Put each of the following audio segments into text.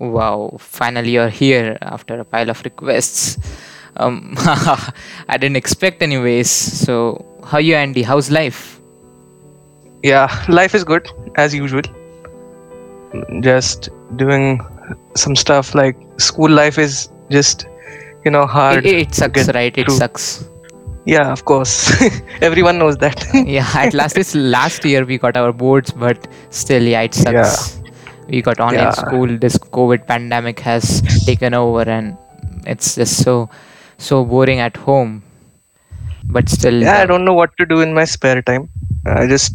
Wow, finally you're here after a pile of requests. I didn't expect anyways. So, how are you, Andy? How's life? Yeah, life is good as usual. Just doing some stuff, like school life is just, hard. It sucks, right? It sucks. Yeah, of course. Everyone knows that. Yeah, at last, it's last year we got our boards, but still, yeah, it sucks. Yeah. We got online school. This COVID pandemic has taken over, and it's just so boring at home. But still, I don't know what to do in my spare time. I just,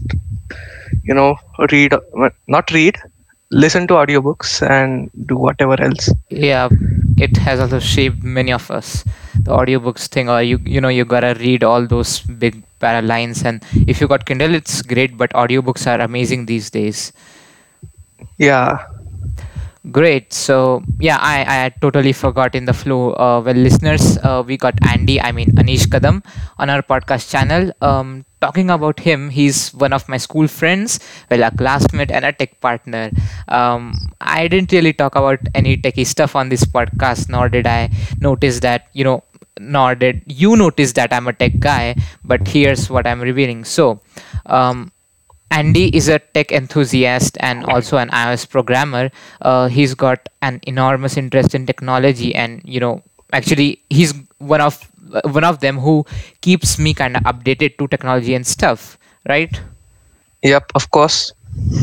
listen to audiobooks and do whatever else. Yeah, it has also shaped many of us. The audiobooks thing, or you gotta read all those big para lines, and if you got Kindle, it's great. But audiobooks are amazing these days. Yeah. Great. So, I totally forgot in the flow. Well, listeners, we got Anish Kadam on our podcast channel. Talking about him, he's one of my school friends, well, a classmate and a tech partner. I didn't really talk about any techie stuff on this podcast, nor did you notice that I'm a tech guy, but here's what I'm revealing. So, Andy is a tech enthusiast and also an iOS programmer. He's got an enormous interest in technology, and actually, he's one of them who keeps me kind of updated to technology and stuff, right? Yep, of course.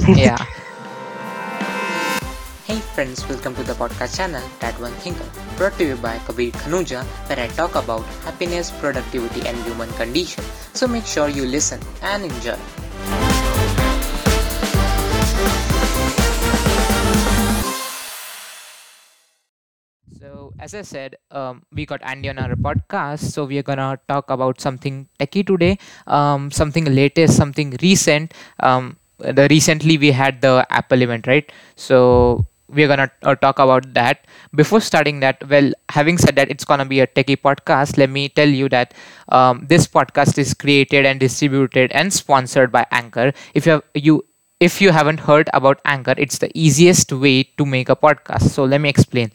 Yeah. Hey friends, welcome to the podcast channel That One Thinker, brought to you by Kabir Khanuja, where I talk about happiness, productivity, and human condition. So make sure you listen and enjoy. So, as I said, we got Andy on our podcast, so we are going to talk about something techie today, something latest, something recent. Recently, we had the Apple event, right? So, we are going to talk about that. Before starting that, well, having said that, it's going to be a techie podcast. Let me tell you that this podcast is created and distributed and sponsored by Anchor. If you haven't heard about Anchor, it's the easiest way to make a podcast. So let me explain.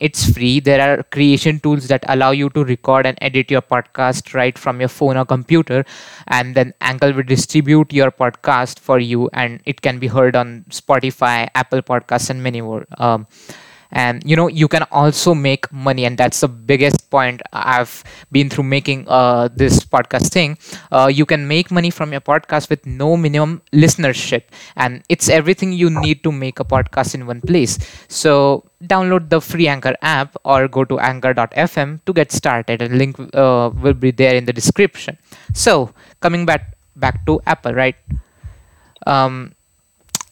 It's free. There are creation tools that allow you to record and edit your podcast right from your phone or computer. And then Anchor will distribute your podcast for you. And it can be heard on Spotify, Apple Podcasts, and many more. And you can also make money. And that's the biggest point I've been through making this podcast thing. You can make money from your podcast with no minimum listenership. And it's everything you need to make a podcast in one place. So download the free Anchor app or go to anchor.fm to get started. And link will be there in the description. So coming back to Apple, right?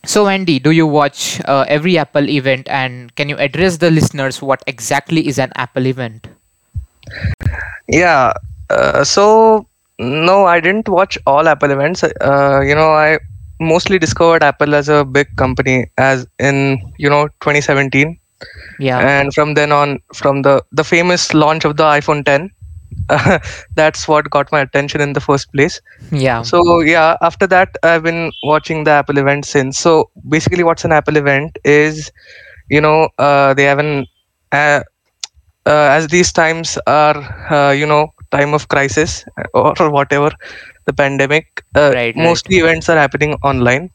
So Andy, do you watch every Apple event, and can you address the listeners what exactly is an Apple event? Yeah, so no, I didn't watch all Apple events. I mostly discovered Apple as a big company as in 2017. Yeah. And from then on, from the famous launch of the iPhone 10, that's what got my attention in the first place. Yeah. So yeah, after that, I've been watching the Apple event since. So basically, what's an Apple event is, they have an as these times are time of crisis or whatever, the pandemic. Right. Mostly events are happening online.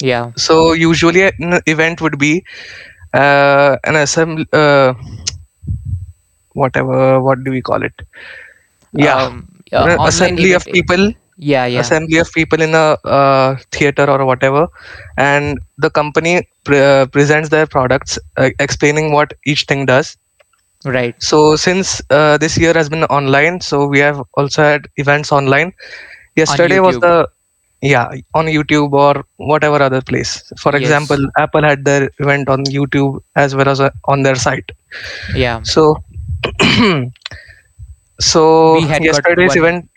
Yeah. So usually an event would be an assembly. What do we call it? Yeah, assembly of people. Yeah, assembly of people in a theater or whatever, and the company presents their products, explaining what each thing does. Right. So since this year has been online, so we have also had events online. Yesterday was on YouTube or whatever other place. For example, Apple had their event on YouTube as well as on their site. Yeah. So. So yesterday's event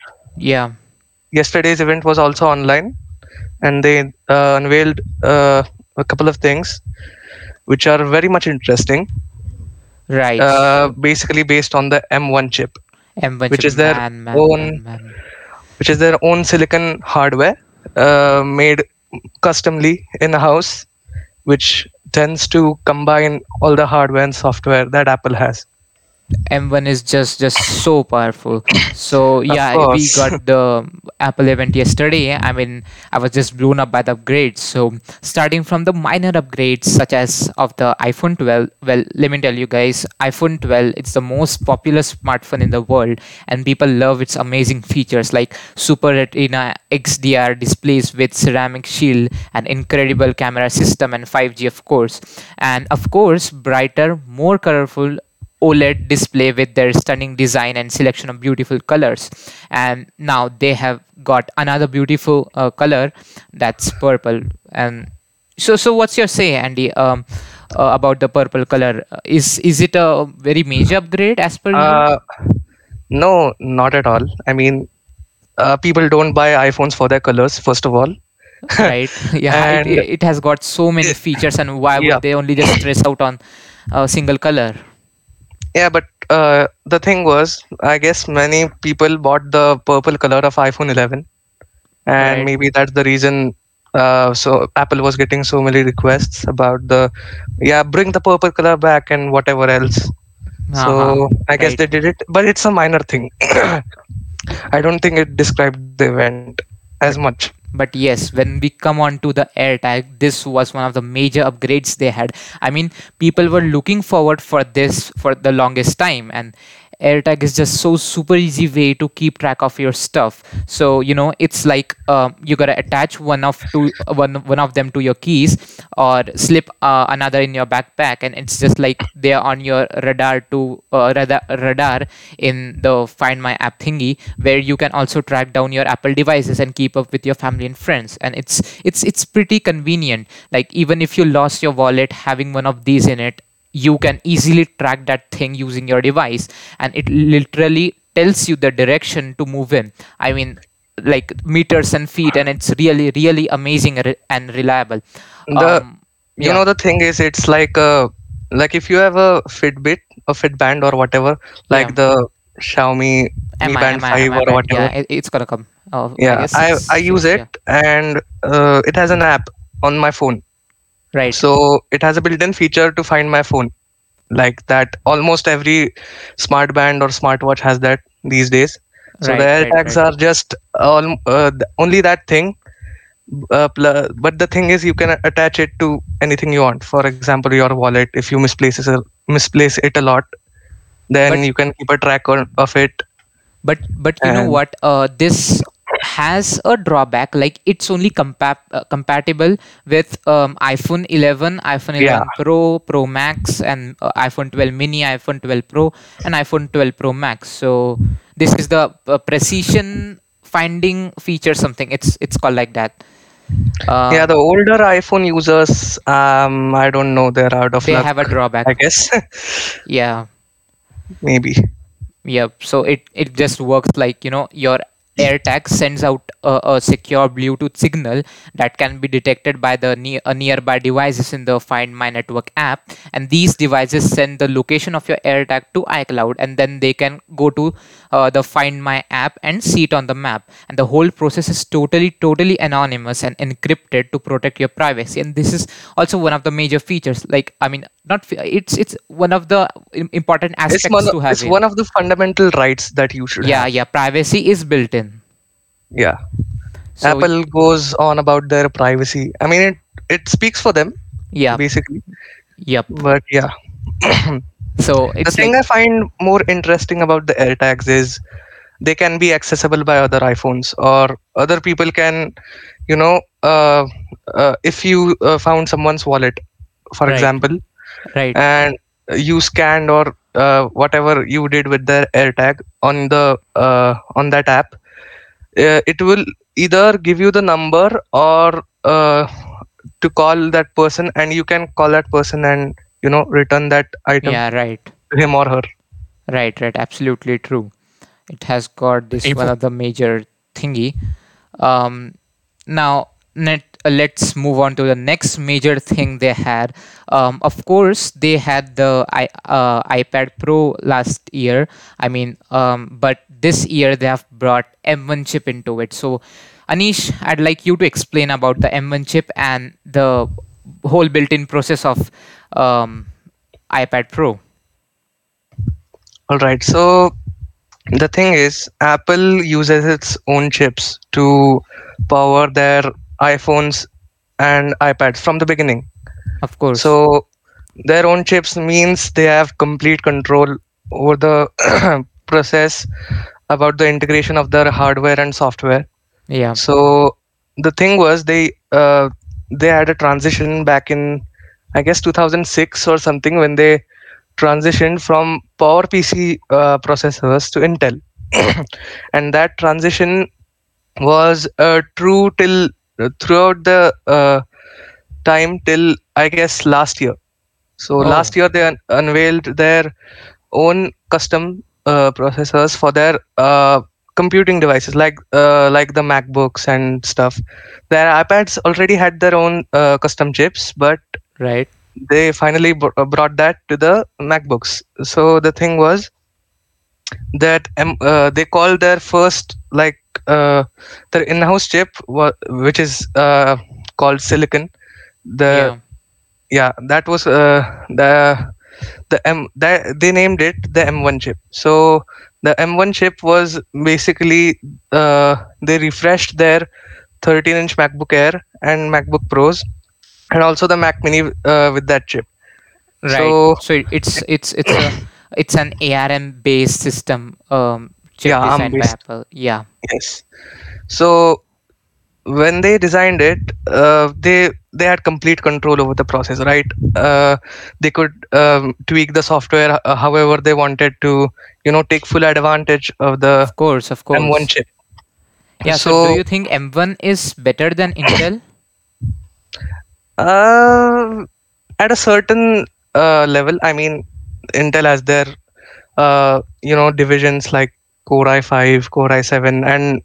was also online, and they unveiled a couple of things which are very much interesting, right? Basically based on the M1 chip, which is their own silicon hardware made customly in house, which tends to combine all the hardware and software that Apple has. M1 is just so powerful. So yeah, we got the Apple event yesterday. I mean, I was just blown up by the upgrades. So starting from the minor upgrades such as of the iPhone 12. Well, let me tell you guys, iPhone 12, it's the most popular smartphone in the world and people love its amazing features like Super Retina XDR displays with ceramic shield and incredible camera system and 5G of course. And of course, brighter, more colorful OLED display with their stunning design and selection of beautiful colors. And now they have got another beautiful color, that's purple. And so what's your say, Andy, about the purple color? Is it a very major upgrade as per you? No, not at all. I mean, people don't buy iPhones for their colors, first of all. Right. Yeah, and it has got so many features, and why would they only just stress out on a single color? Yeah, but the thing was, I guess many people bought the purple color of iPhone 11, and maybe that's the reason. So Apple was getting so many requests about bring the purple color back and whatever else. So I guess they did it, but it's a minor thing. I don't think it described the event as much. But yes, when we come on to the AirTag, this was one of the major upgrades they had. I mean, people were looking forward for this for the longest time, and AirTag is just so super easy way to keep track of your stuff. So you know, it's like you gotta attach one of them to your keys, or slip another in your backpack, and it's just like they're on your radar in the Find My app thingy, where you can also track down your Apple devices and keep up with your family and friends. And it's pretty convenient. Like even if you lost your wallet, having one of these in it, you can easily track that thing using your device, and it literally tells you the direction to move in. I mean, like meters and feet, and it's really, really amazing and reliable. The thing is, it's like if you have a Fitband or whatever, like the Xiaomi Mi Band 5 or whatever. Yeah, it's gonna come. I use it, and it has an app on my phone. Right. So it has a built-in feature to find my phone, like that. Almost every smart band or smartwatch has that these days. So the AirTags are just only that thing. But the thing is, you can attach it to anything you want. For example, your wallet. If you misplace it a lot, then you can keep a track of it. But you know what? This has a drawback, like it's only compatible with iPhone 11, iPhone 11 Pro Max, and iPhone 12 Mini, iPhone 12 Pro, and iPhone 12 Pro Max. So this is the precision finding feature, something it's called like that. The older iPhone users, I don't know, they're out of luck. They have a drawback, I guess. Yeah, maybe. Yep. So it just works like, you know, your AirTag sends out a secure Bluetooth signal that can be detected by the nearby devices in the Find My Network app, and these devices send the location of your AirTag to iCloud, and then they can go to the Find My app and see it on the map. And the whole process is totally anonymous and encrypted to protect your privacy. And this is also one of the major features. Like, I mean, it's one of the important aspects to have. It's one of the fundamental rights that you should have. Yeah, privacy is built in. Yeah, so Apple goes on about their privacy. I mean, it speaks for them. Yeah, basically. Yep. But yeah. So it's the thing I find more interesting about the AirTags is they can be accessible by other iPhones, or other people can, you know, if you found someone's wallet, for example, and you scanned or whatever you did with their AirTag on the on that app. It will either give you the number or to call that person, and you can call that person and, you know, return that item to him or her. Right, absolutely true. It has got this one of the major thingy. Now, let's move on to the next major thing they had. Of course, they had the iPad Pro last year. I mean, but this year they have brought M1 chip into it. So, Anish, I'd like you to explain about the M1 chip and the whole built-in process of iPad Pro. All right. So the thing is, Apple uses its own chips to power their iPhones and iPads from the beginning. Of course. So their own chips means they have complete control over the process about the integration of their hardware and software. Yeah. So the thing was, they had a transition back in, I guess, 2006 or something, when they transitioned from PowerPC processors to Intel. And that transition was true till throughout the time till, I guess, last year. So last year, they unveiled their own custom processors for their computing devices, like the MacBooks and stuff. Their iPads already had their own custom chips, but they finally brought that to the MacBooks. So the thing was that they called their first, their in-house chip, which is called Silicon. That was they named it the M1 chip. So the M1 chip was basically they refreshed their 13-inch MacBook Air and MacBook Pros, and also the Mac Mini with that chip. Right. So it's an ARM-based system chip designed by Apple. Yeah. Yes. So when they designed it, they had complete control over the process, right? They could tweak the software however they wanted to, take full advantage of the of course. M1 chip. Yeah. So do you think M1 is better than Intel? At a certain level. I mean, Intel has their divisions like Core i5, Core i7, and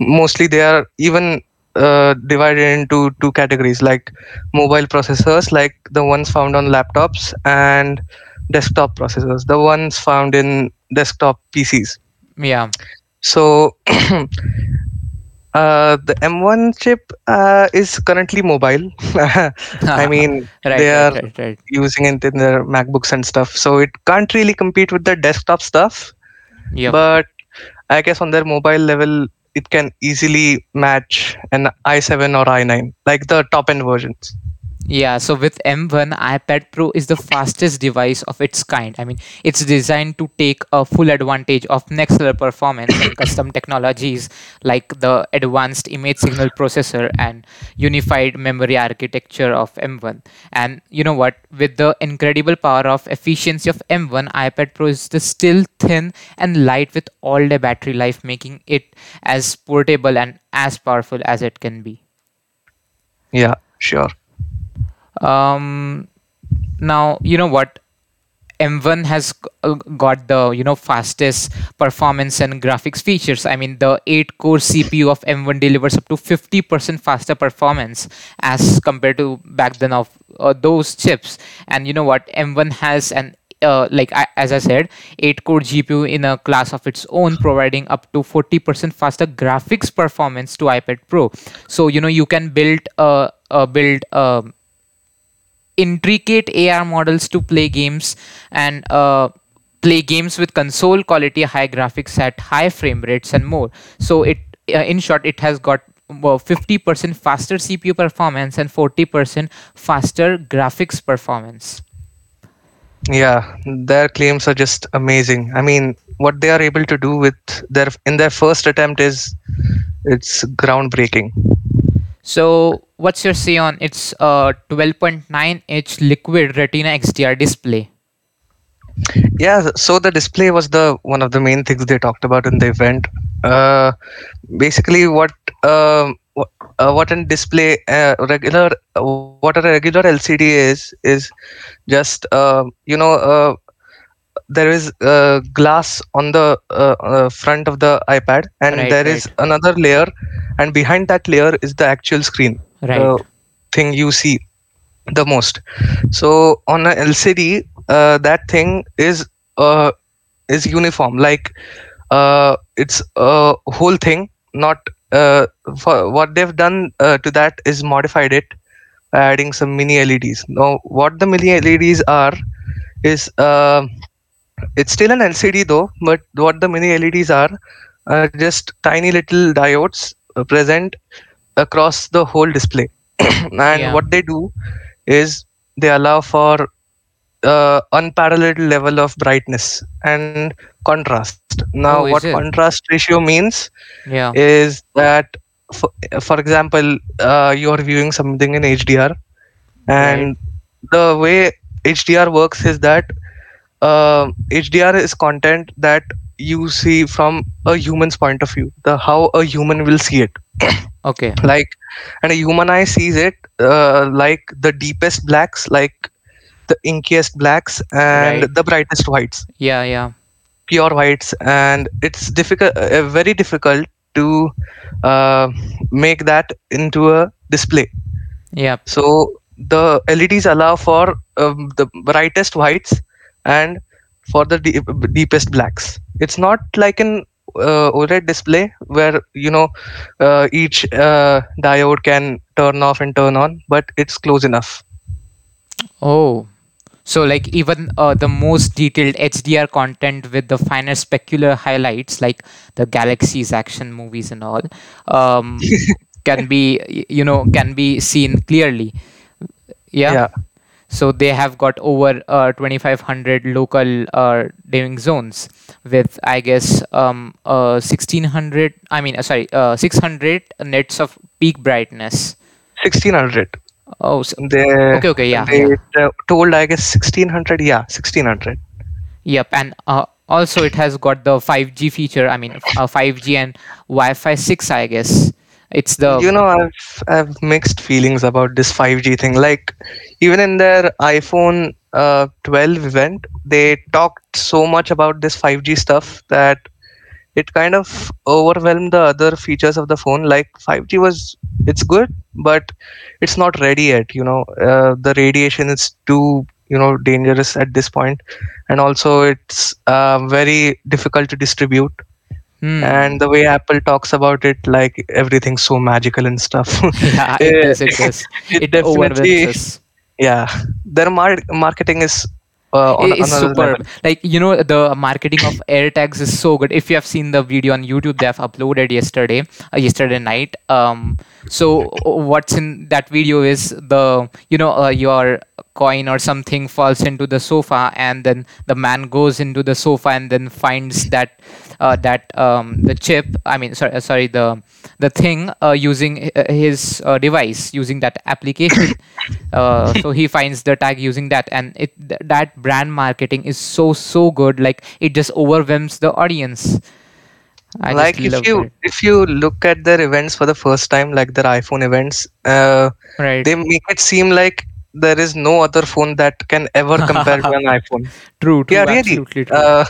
mostly they are even divided into two categories, like mobile processors, like the ones found on laptops, and desktop processors, the ones found in desktop PCs. Yeah. So the M1 chip is currently mobile. I mean, they are using it in their MacBooks and stuff. So it can't really compete with the desktop stuff. Yep. But I guess on their mobile level, it can easily match an i7 or i9, like the top-end versions. Yeah, so with M1, iPad Pro is the fastest device of its kind. I mean, it's designed to take a full advantage of next-level performance and custom technologies like the advanced image signal processor and unified memory architecture of M1. And you know what? With the incredible power of efficiency of M1, iPad Pro is still thin and light with all-day battery life, making it as portable and as powerful as it can be. Yeah, sure. Now, you know what, M1 has got the, fastest performance and graphics features. I mean, the 8-core CPU of M1 delivers up to 50% faster performance as compared to back then of those chips. And you know what, M1 has an as I said, 8-core GPU in a class of its own, providing up to 40% faster graphics performance to iPad Pro. So, you can build intricate AR models to play games and play games with console quality, high graphics at high frame rates and more. So it, in short, it has got 50% faster CPU performance and 40% faster graphics performance. Yeah, their claims are just amazing. I mean, what they are able to do with in their first attempt it's groundbreaking. So what's your say on its 12.9-inch liquid Retina XDR display? Yeah, so the display was one of the main things they talked about in the event. Basically, what a regular LCD is just there is glass on the front of the iPad, and there is another layer, and behind that layer is the actual screen, the thing you see the most. So on an LCD, that thing is uniform, it's a whole thing. Not for what they've done to that is modified it adding some mini LEDs. Now, what the mini LEDs are is it's still an LCD though, but what the mini LEDs are just tiny little diodes present across the whole display. And what they do is they allow for unparalleled level of brightness and contrast. Now, what contrast ratio means is that, for example, you're viewing something in HDR, and the way HDR works is that HDR is content that you see from a human's point of view, how a human will see it. And a human eye sees it like the deepest blacks, like the inkiest blacks, and the brightest whites. Pure whites. And it's difficult, very difficult to make that into a display. So the LEDs allow for the brightest whites and for the deepest blacks. It's not like an OLED display where, you know, each diode can turn off and turn on, but it's close enough. So like even the most detailed HDR content with the finer specular highlights, like the galaxies, action movies and all, can be, you know, can be seen clearly. So they have got over 2,500 local dimming zones with, I guess, 600 nits of peak brightness. 1,600. They told, I guess, 1,600. 1,600. Yep. And also it has got the 5G feature. I mean, 5G and Wi-Fi 6, I guess. It's the, you know, I've mixed feelings about this 5G thing. Like, even in their iPhone 12 event, they talked so much about this 5G stuff that it kind of overwhelmed the other features of the phone. Like, 5G was, it's good, but it's not ready yet. You know, the radiation is too, you know, dangerous at this point. And also it's very difficult to distribute. And the way Apple talks about it, like everything's so magical and stuff. It does. It definitely overwhelms. Their marketing is on another superb level. Like, you know, the marketing of AirTags is so good. If you have seen the video on YouTube, they have uploaded yesterday night. So what's in that video is the, you know, your coin or something falls into the sofa, and then the man goes into the sofa and then finds that the chip, the thing, using his device, using that application. So he finds the tag using that, and that brand marketing is so good. Like, it just overwhelms the audience. Like, if you look at their events for the first time, like their iPhone events, they make it seem like there is no other phone that can ever compare to an iPhone. True. Yeah, really. Absolutely true.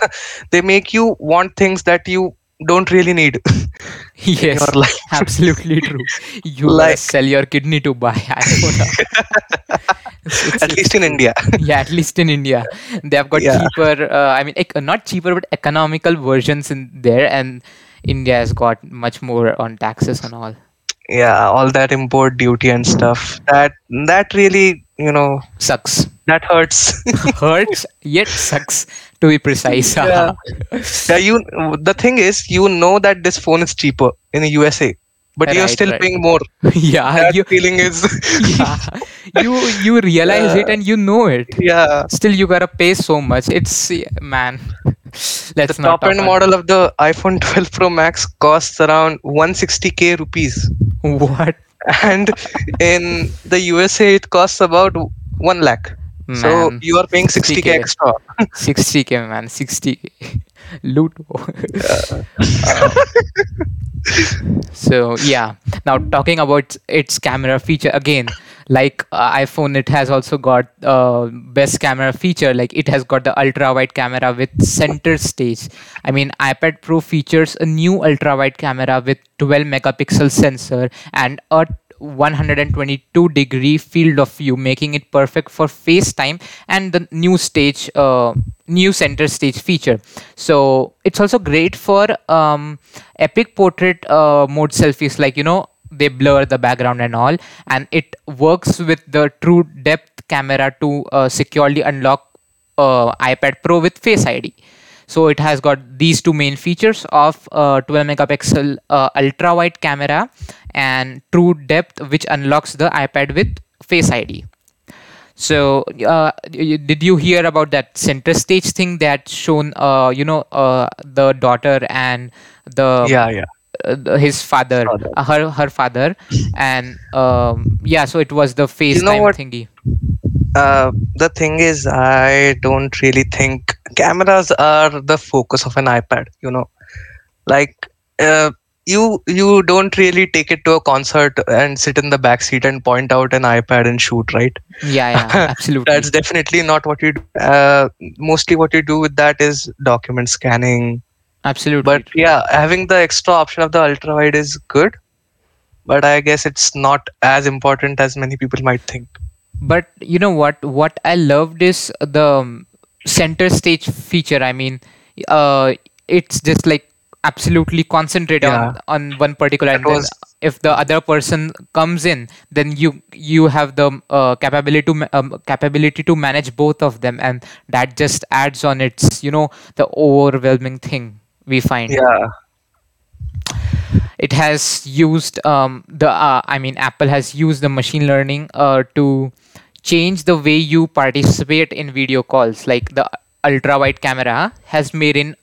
They make you want things that you don't really need. Yes, absolutely true. You sell your kidney to buy iPhone. At least in India. At least in India. They have got cheaper, not cheaper, but economical versions in there. And India has got much more on taxes and all. Yeah, all that import duty and stuff. That really, you know, sucks. That hurts. Hurts yet sucks, to be precise. The thing is, you know that this phone is cheaper in the USA, but you're still paying more. That feeling is. You realize it and you know it. Still, you gotta pay so much. It's, man. Let's the top-end model of the iPhone 12 Pro Max costs around 160,000 rupees. What? And in the USA, it costs about 1 lakh. Man. So you are paying 60,000 extra. 60,000, man. 60,000. Loot. So, now talking about its camera feature again. Like iPhone, it has also got best camera feature. Like, it has got the ultra wide camera with center stage. I mean, iPad Pro features a new ultra wide camera with 12 megapixel sensor and a 122-degree field of view, making it perfect for FaceTime and the new center stage feature. So it's also great for epic portrait mode selfies. Like, you know, they blur the background and all, and it works with the True Depth camera to securely unlock iPad Pro with Face ID. So it has got these two main features of 12 megapixel ultra wide camera and True Depth, which unlocks the iPad with Face ID. So did you hear about that center stage thing that shown, the daughter and the his father. Her father, and so it was the FaceTime thingy. The thing is, I don't really think cameras are the focus of an iPad, you don't really take it to a concert and sit in the back seat and point out an iPad and shoot, right? Yeah, absolutely. That's definitely not what you do. Mostly what you do with that is document scanning. Absolutely. But having the extra option of the ultra wide is good, but I guess it's not as important as many people might think. But you know what I loved is the center stage feature. I mean, it's just like absolutely concentrated on one particular. If the other person comes in, then you have the capability to manage both of them, and that just adds on its the overwhelming thing we find. Yeah. It has used Apple has used the machine learning to change the way you participate in video calls. Like the ultra wide camera has made in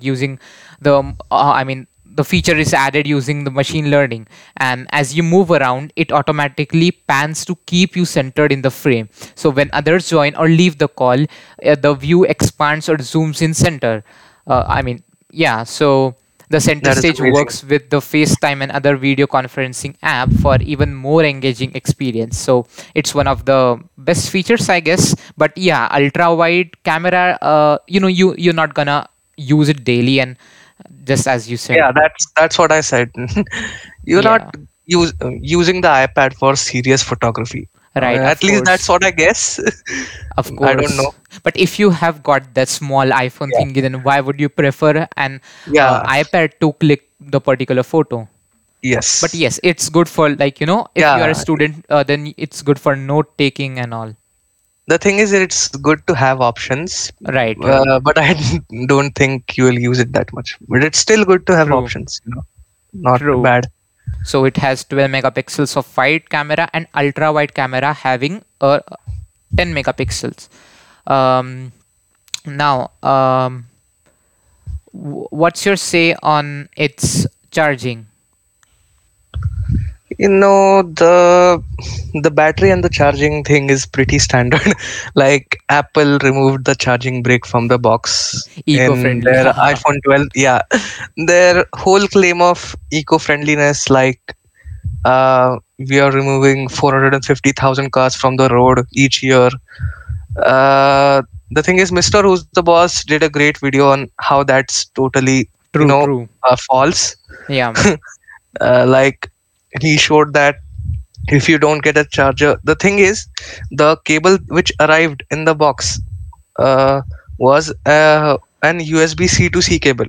using the feature is added using the machine learning, and as you move around, it automatically pans to keep you centered in the frame. So when others join or leave the call, the view expands or zooms in center. So the center stage works with the FaceTime and other video conferencing app for even more engaging experience. So it's one of the best features, I guess. But ultra wide camera, you're not gonna use it daily, and just as you said. Yeah, that's what I said. You're not using the iPad for serious photography. Right. At least that's what I guess. Of course. I don't know. But if you have got that small iPhone thingy, then why would you prefer an iPad to click the particular photo? Yes. But yes, it's good for if you are a student, then it's good for note taking and all. The thing is, it's good to have options. Right. But I don't think you will use it that much. But it's still good to have options. Not bad. So it has 12 megapixels of wide camera and ultra wide camera having 10 megapixels. What's your say on its charging? The battery and the charging thing is pretty standard. Like Apple removed the charging brick from the box. Eco-friendly. Their iPhone 12, their whole claim of eco-friendliness, like we are removing 450,000 cars from the road each year. The thing is, Mr. Who's the Boss did a great video on how that's totally true. False. Yeah. He showed that if you don't get a charger, the thing is, the cable which arrived in the box was an USB-C to C cable.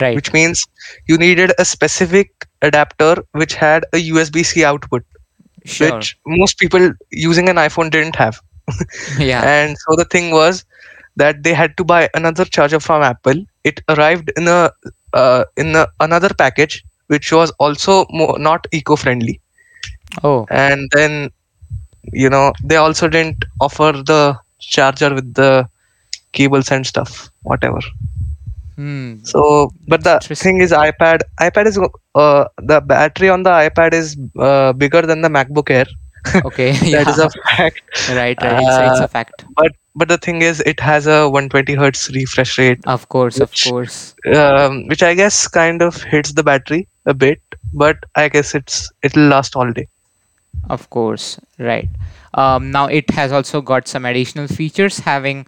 Right. Which means you needed a specific adapter which had a USB-C output, which most people using an iPhone didn't have. And so the thing was that they had to buy another charger from Apple. It arrived in another package, which was also not eco-friendly. Oh. And then, they also didn't offer the charger with the cables and stuff, whatever. So, but the thing is, iPad is, the battery on the iPad is bigger than the MacBook Air. Okay. That is a fact. Right. It's a fact. But the thing is, it has a 120 hertz refresh rate. Of course. Which I guess kind of hits the battery a bit, but I guess it'll last all day. Of course, right. Now it has also got some additional features, having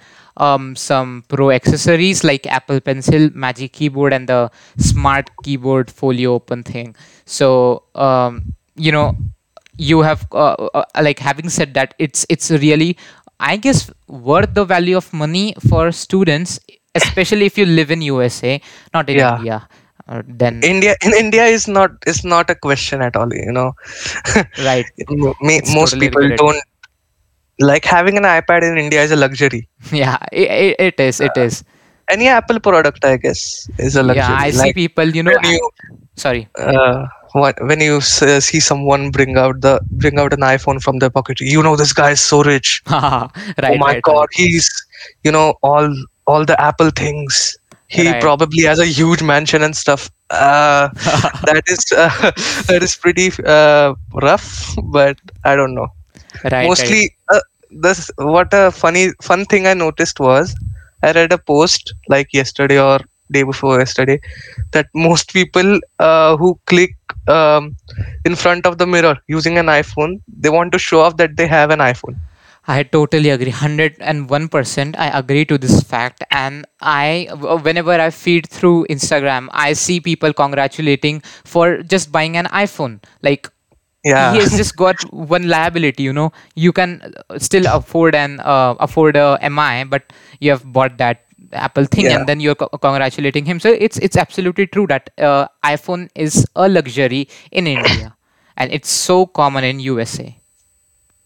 some pro accessories like Apple Pencil, Magic Keyboard, and the Smart Keyboard Folio Open thing. So you have having said that, it's really, I guess, worth the value of money for students, especially if you live in USA, not in India. Then India is not a question at all, you know. Right. Most totally people regretted. Don't like having an iPad in India is a luxury. Yeah, it is. Any Apple product, I guess, is a luxury. Yeah, I see people, you know. When you see someone bring out an iPhone from their pocket, you know this guy is so rich. Right, oh my God, he's, you know, all the Apple things. He probably has a huge mansion and stuff. That is pretty rough, but I don't know. Right, mostly, right. What a fun thing I noticed was, I read a post like yesterday or day before yesterday that most people who click in front of the mirror using an iPhone, they want to show off that they have an iPhone. I totally agree. 101% I agree to this fact. And whenever I feed through Instagram, I see people congratulating for just buying an iPhone. Like, yeah. He has just got one liability, you know. You can still afford a MI, but you have bought that Apple thing, yeah. And then you're congratulating him. So it's absolutely true that iPhone is a luxury in India, and it's so common in USA.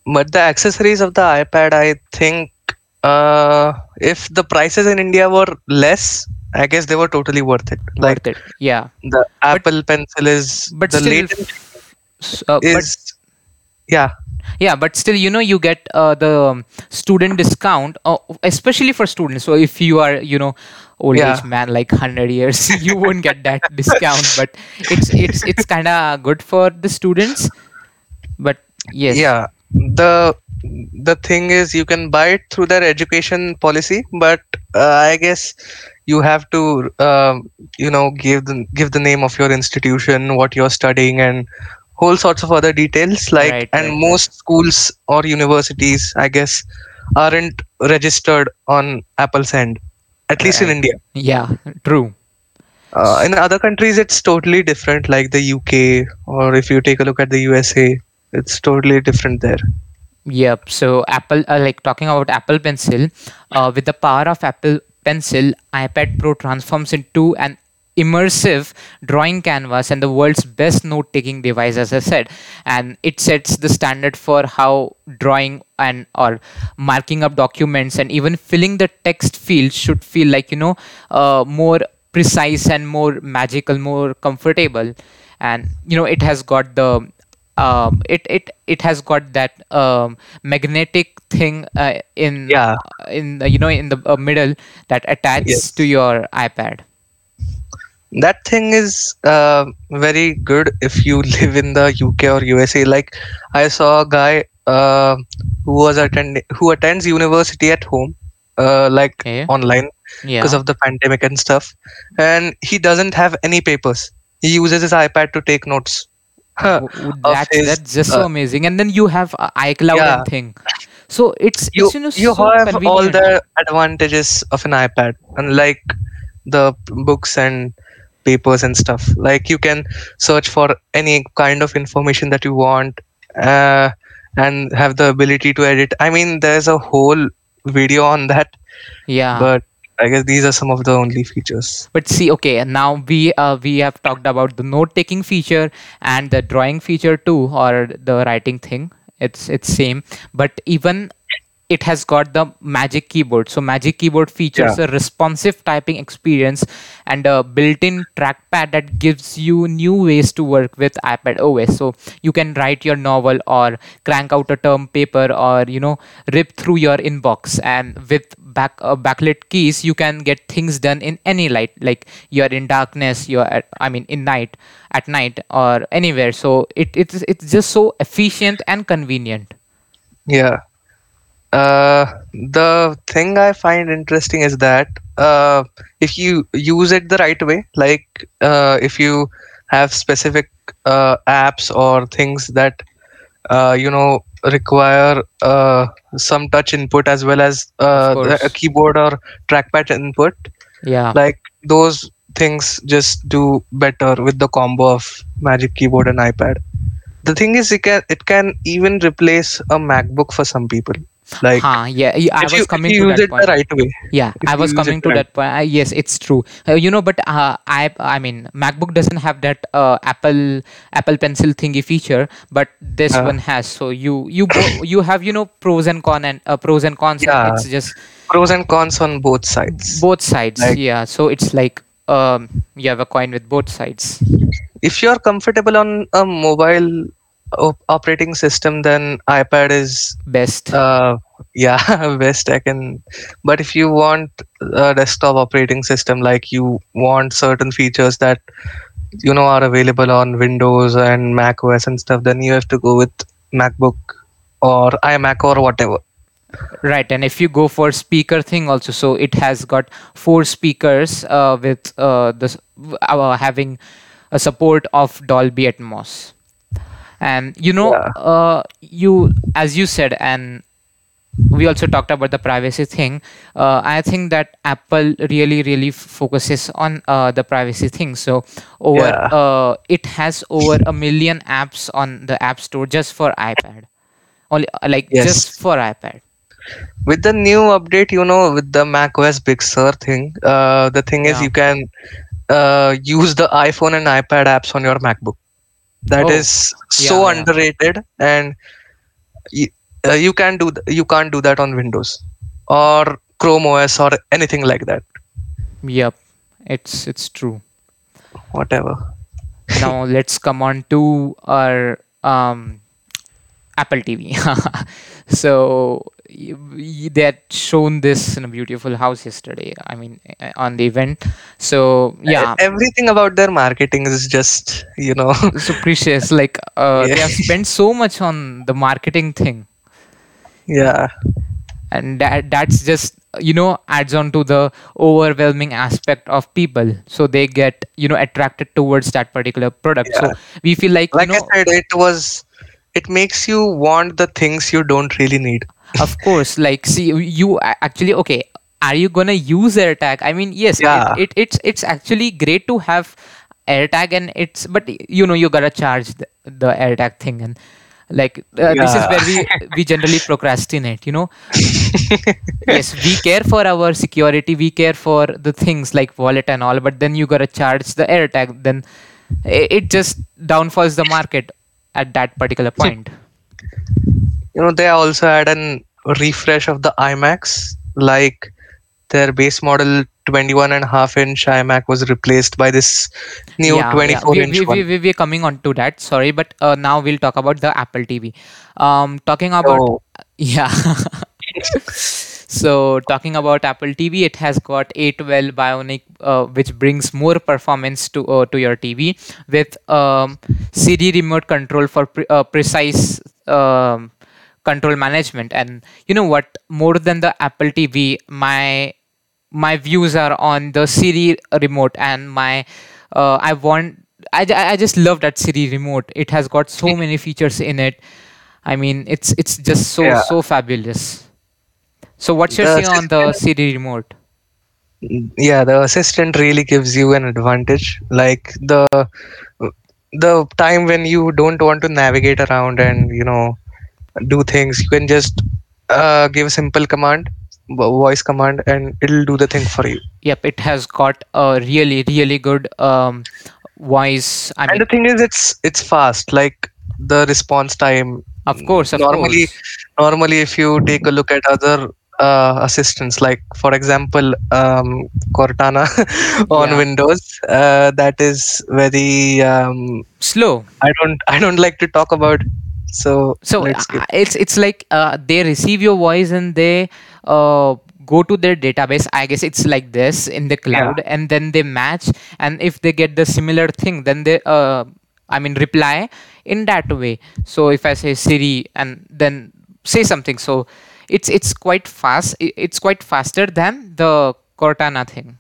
But the accessories of the iPad, I think, if the prices in India were less, I guess they were totally worth it. Like, worth it, yeah. The Apple Pencil is the latest. But still, you know, you get the student discount, especially for students. So if you are, you know, old age man, like 100 years, you won't get that discount. But it's kind of good for the students. But yes, yeah. The thing is, you can buy it through their education policy, but I guess you have to, give the name of your institution, what you're studying, and whole sorts of other details most schools or universities, I guess, aren't registered on Apple's end, at least in India. Yeah, true. In other countries, it's totally different, like the UK, or if you take a look at the USA, it's totally different there. Yep. So Apple, talking about Apple Pencil, with the power of Apple Pencil, iPad Pro transforms into an immersive drawing canvas and the world's best note-taking device, as I said, and it sets the standard for how drawing and or marking up documents and even filling the text field should feel like, you know, more precise and more magical, more comfortable. And you know, it has got the it has got that magnetic thing in the middle that attaches to your iPad. That thing is very good if you live in the UK or USA. Like, I saw a guy who attends university at home, online, because of the pandemic and stuff. And he doesn't have any papers. He uses his iPad to take notes. That's just so amazing. And then you have iCloud and thing. So you have all the advantages of an iPad, unlike the books and papers and stuff. Like, you can search for any kind of information that you want and have the ability to edit. I mean, there's a whole video on that. Yeah. But I guess these are some of the only features. But see, okay, now we have talked about the note-taking feature and the drawing feature too, or the writing thing. It's same. But even it has got the Magic Keyboard. So Magic Keyboard features a responsive typing experience and a built-in trackpad that gives you new ways to work with iPad OS. So you can write your novel or crank out a term paper or, you know, rip through your inbox. And with backlit keys, you can get things done in any light. Like, you're in darkness, at night or anywhere. So it's just so efficient and convenient. Yeah. The thing I find interesting is that if you use it the right way, like if you have specific apps or things that require some touch input as well as a keyboard or trackpad input, like those things just do better with the combo of Magic Keyboard and iPad. The thing is, it can even replace a MacBook for some people. Like, I was coming to that point. Yeah, I was coming to that point. Yes, it's true. But MacBook doesn't have that Apple Pencil thingy feature, but this one has. So you have pros and cons. Yeah. And it's just pros and cons on both sides. Like, yeah. So it's like you have a coin with both sides. If you are comfortable on a mobile operating system, then iPad is best. Best I can. But if you want a desktop operating system, like you want certain features that are available on Windows and Mac OS and stuff, then you have to go with MacBook or iMac or whatever. Right, and if you go for speaker thing also, so it has got 4 speakers with having a support of Dolby Atmos. And as you said, and we also talked about the privacy thing. I think that Apple really, really focuses on the privacy thing. So it has over 1 million apps on the App Store just for iPad. Just for iPad. With the new update, with the macOS Big Sur thing, the thing is you can use the iPhone and iPad apps on your MacBook. That is so underrated, and you can't do that on Windows or Chrome OS or anything like that. Yep, it's true. Whatever. Now let's come on to our Apple TV. So they had shown this in a beautiful house yesterday. I mean, on the event. So everything about their marketing is just so precious. Like they have spent so much on the marketing thing. Yeah, and that's just adds on to the overwhelming aspect of people. So they get attracted towards that particular product. Yeah. So we feel like I said, it makes you want the things you don't really need. Of course, are you gonna use AirTag? I mean, yes, yeah. It's actually great to have AirTag, and you gotta charge the AirTag thing, and this is where we generally procrastinate. Yes, we care for our security, we care for the things like wallet and all, but then you gotta charge the AirTag, then it just downfalls the market at that particular point. They also had a refresh of the iMacs. Like their base model 21.5-inch iMac was replaced by this new 24-inch one. We're coming on to that. Sorry, but now we'll talk about the Apple TV. So talking about Apple TV, it has got A12 Bionic, which brings more performance to your TV with Siri remote control for precise control management. And you know what? More than the Apple TV, my views are on the Siri remote, and I just love that Siri remote. It has got so many features in it. I mean, it's just so fabulous. So what's your thing on the Siri remote? Yeah, the assistant really gives you an advantage. Like the time when you don't want to navigate around and do things, you can just give a simple command, voice command, and it'll do the thing for you. Yep, it has got a really, really good voice. The thing is, it's fast. Like the response time. Normally, if you take a look at other assistants, like for example, Cortana on Windows, that is very slow. I don't like to talk about. So it's like they receive your voice and they go to their database. I guess it's like this in the cloud, and then they match. And if they get the similar thing, then they reply in that way. So if I say Siri and then say something, so it's quite fast. It's quite faster than the Cortana thing.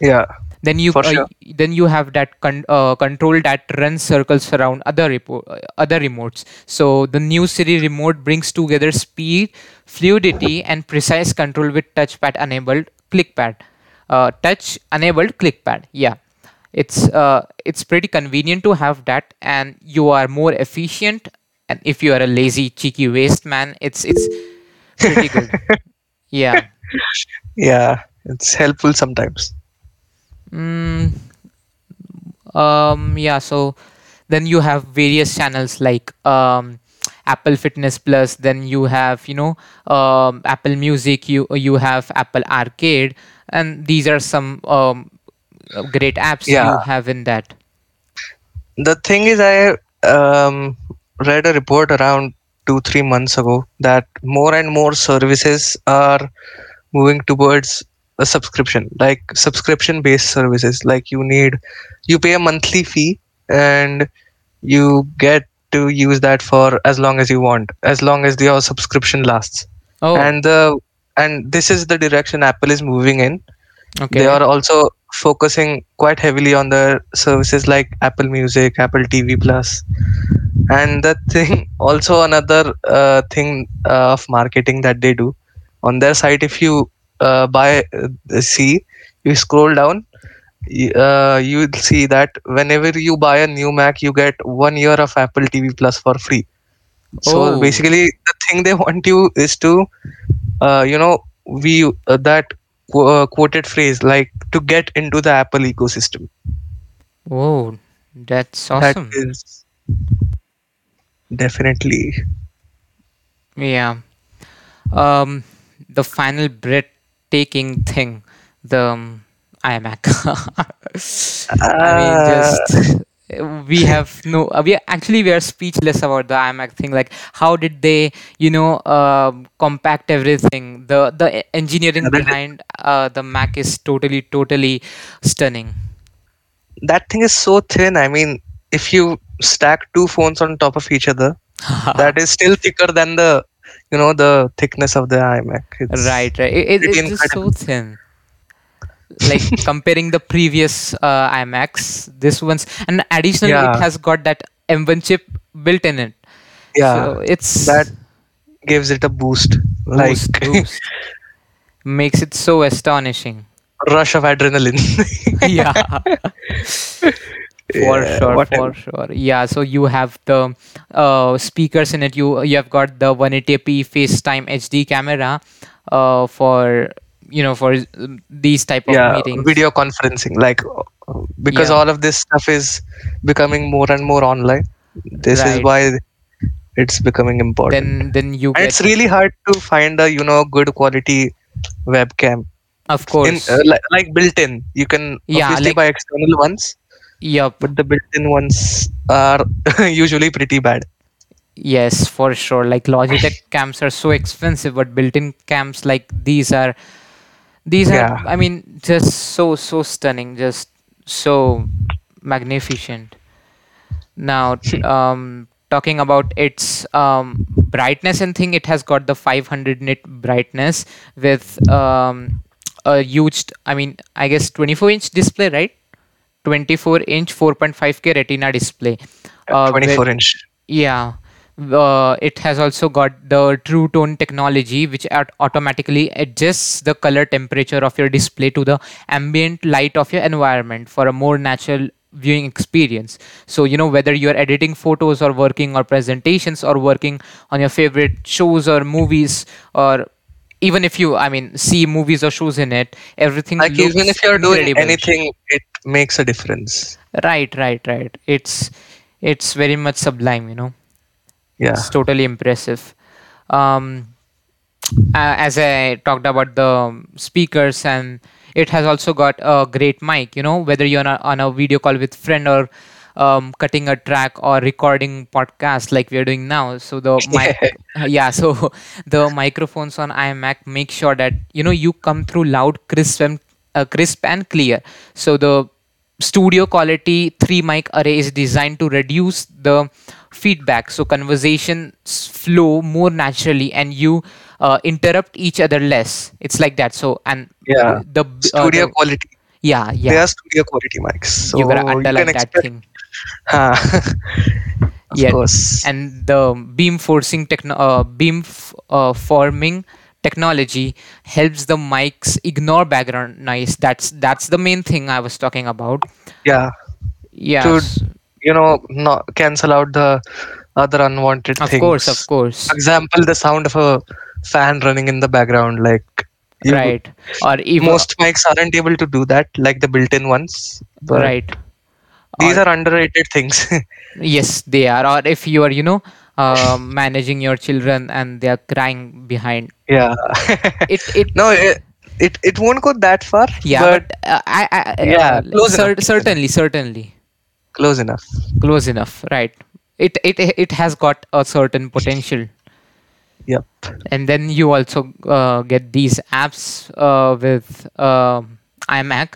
Yeah. Then you have that control that runs circles around other remotes. So the new Siri remote brings together speed, fluidity, and precise control with touch enabled click pad. Yeah, it's pretty convenient to have that, and you are more efficient. And if you are a lazy, cheeky waste man, it's pretty good. Yeah. Yeah, it's helpful sometimes. Yeah, so then you have various channels like Apple Fitness Plus, then you have, Apple Music, you have Apple Arcade, and these are some great apps you have in that. The thing is, I read a report around 2-3 months ago that more and more services are moving towards a subscription, like subscription-based services. Like you pay a monthly fee and you get to use that for as long as you want, as long as your subscription lasts. Oh. And this is the direction Apple is moving in. Okay. They are also focusing quite heavily on the services like Apple Music, Apple TV Plus. And the thing, also another thing of marketing that they do on their site, if you you scroll down, you will see that whenever you buy a new Mac, you get 1 year of Apple TV Plus for free. So basically, the thing they want you is to, quoted phrase, like to get into the Apple ecosystem. Oh, that's awesome. That is definitely. Yeah. The final breathtaking thing, the iMac. We are speechless about the iMac thing. Like, how did they, compact everything? The engineering behind the Mac is totally, totally stunning. That thing is so thin. I mean, if you stack two phones on top of each other, that is still thicker than the thickness of the iMac. It's right. It's just so thin. Like comparing the previous iMacs, this one's, and additionally it has got that M1 chip built in it. Yeah, so that gives it a boost. Boost. Makes it so astonishing. Rush of adrenaline. For sure. Yeah, so you have the speakers in it. You have got the 1080p FaceTime HD camera for these type of meetings. Video conferencing, because all of this stuff is becoming more and more online. This is why it's becoming important. It's really hard to find a good quality webcam. Of course, built-in. You can obviously buy external ones. Yep. But the built-in ones are usually pretty bad. Yes, for sure. Like Logitech cams are so expensive, but built-in cams like these are just so stunning, just so magnificent. Now, talking about its brightness and thing, it has got the 500 nit brightness with a huge, 24-inch display, right? 24-inch 4.5K Retina display. 24-inch. Yeah. It has also got the True Tone technology, which automatically adjusts the color temperature of your display to the ambient light of your environment for a more natural viewing experience. So, whether you're editing photos or working on presentations or working on your favorite shows or movies, or even if you, see movies or shows in it, everything looks incredible. Even if you're doing anything, it makes a difference. Right. It's very much sublime, Yeah. It's totally impressive. As I talked about the speakers, and it has also got a great mic, whether you're on a video call with friend or cutting a track or recording podcast like we're doing now. So the microphones on iMac make sure that you come through loud, crisp and clear. So the studio quality 3-mic array is designed to reduce the feedback, so conversations flow more naturally and you interrupt each other less. It's like that. So the studio quality. They are studio quality mics. So you gotta underline that thing. Of course. And the beam forming technology helps the mics ignore background noise. That's the main thing I was talking about. Yeah. Yeah. To cancel out the other unwanted things. Of course. For example, the sound of a fan running in the background, like right. Or even most mics aren't able to do that, like the built-in ones. Right. These are underrated things. Yes, they are. Or if you are, managing your children and they are crying behind. Yeah. It won't go that far. Yeah. Certainly. Close enough. Right. It has got a certain potential. Yep. And then you also get these apps with iMac,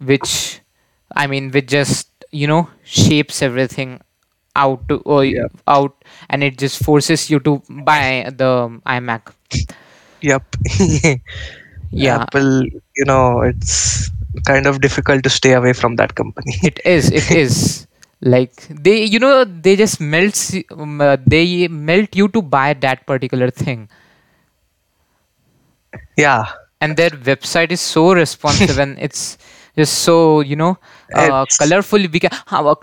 which just shapes everything out to out, and it just forces you to buy the iMac. Yep. Yeah. Apple, it's kind of difficult to stay away from that company. It is. Like they, they just melt you to buy that particular thing. Yeah. And their website is so responsive and it's just so, colorful.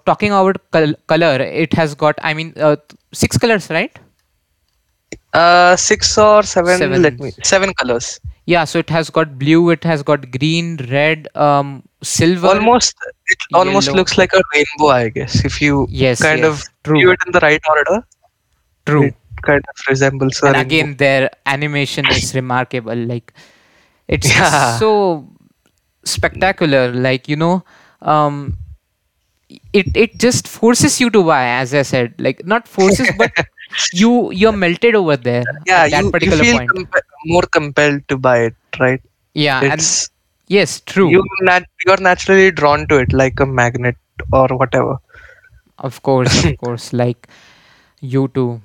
Talking about color, it has got, 6 colors, right? 6 or 7, 7 colors. Yeah, so it has got blue, it has got green, red, silver. It almost yellow. Looks like a rainbow, I guess. If you kind of view it in the right order, true, it kind of resembles. And again, their animation is remarkable. Like it's so spectacular. Like it just forces you to buy. As I said, like not forces, but. You're melted over there. Yeah, at that particular point. You feel more compelled to buy it, right? Yeah, and yes, true. You're naturally drawn to it like a magnet or whatever. Of course, like you too.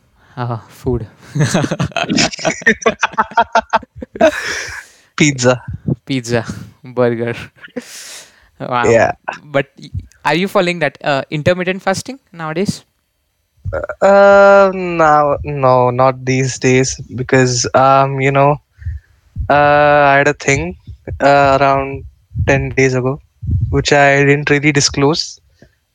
Food, pizza, burger. Wow. Yeah. But are you following that intermittent fasting nowadays? No, not these days because I had a thing around 10 days ago which I didn't really disclose.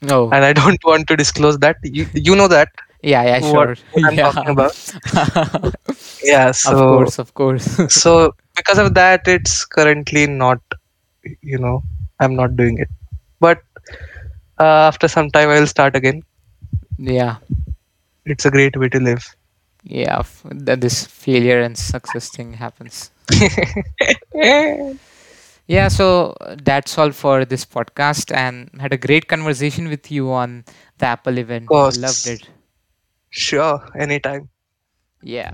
No. And I don't want to disclose that. You know that. Yeah, sure. What I'm talking about. Yeah, so of course. So because of that, it's currently not, I'm not doing it. But after some time I'll start again. Yeah. It's a great way to live. Yeah, that this failure and success thing happens. Yeah, so that's all for this podcast and had a great conversation with you on the Apple event. Loved it. Sure, anytime. Yeah.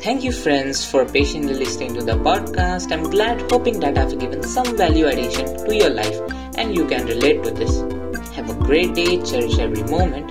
Thank you, friends, for patiently listening to the podcast. I'm hoping that I've given some value addition to your life and you can relate to this. Have a great day, cherish every moment.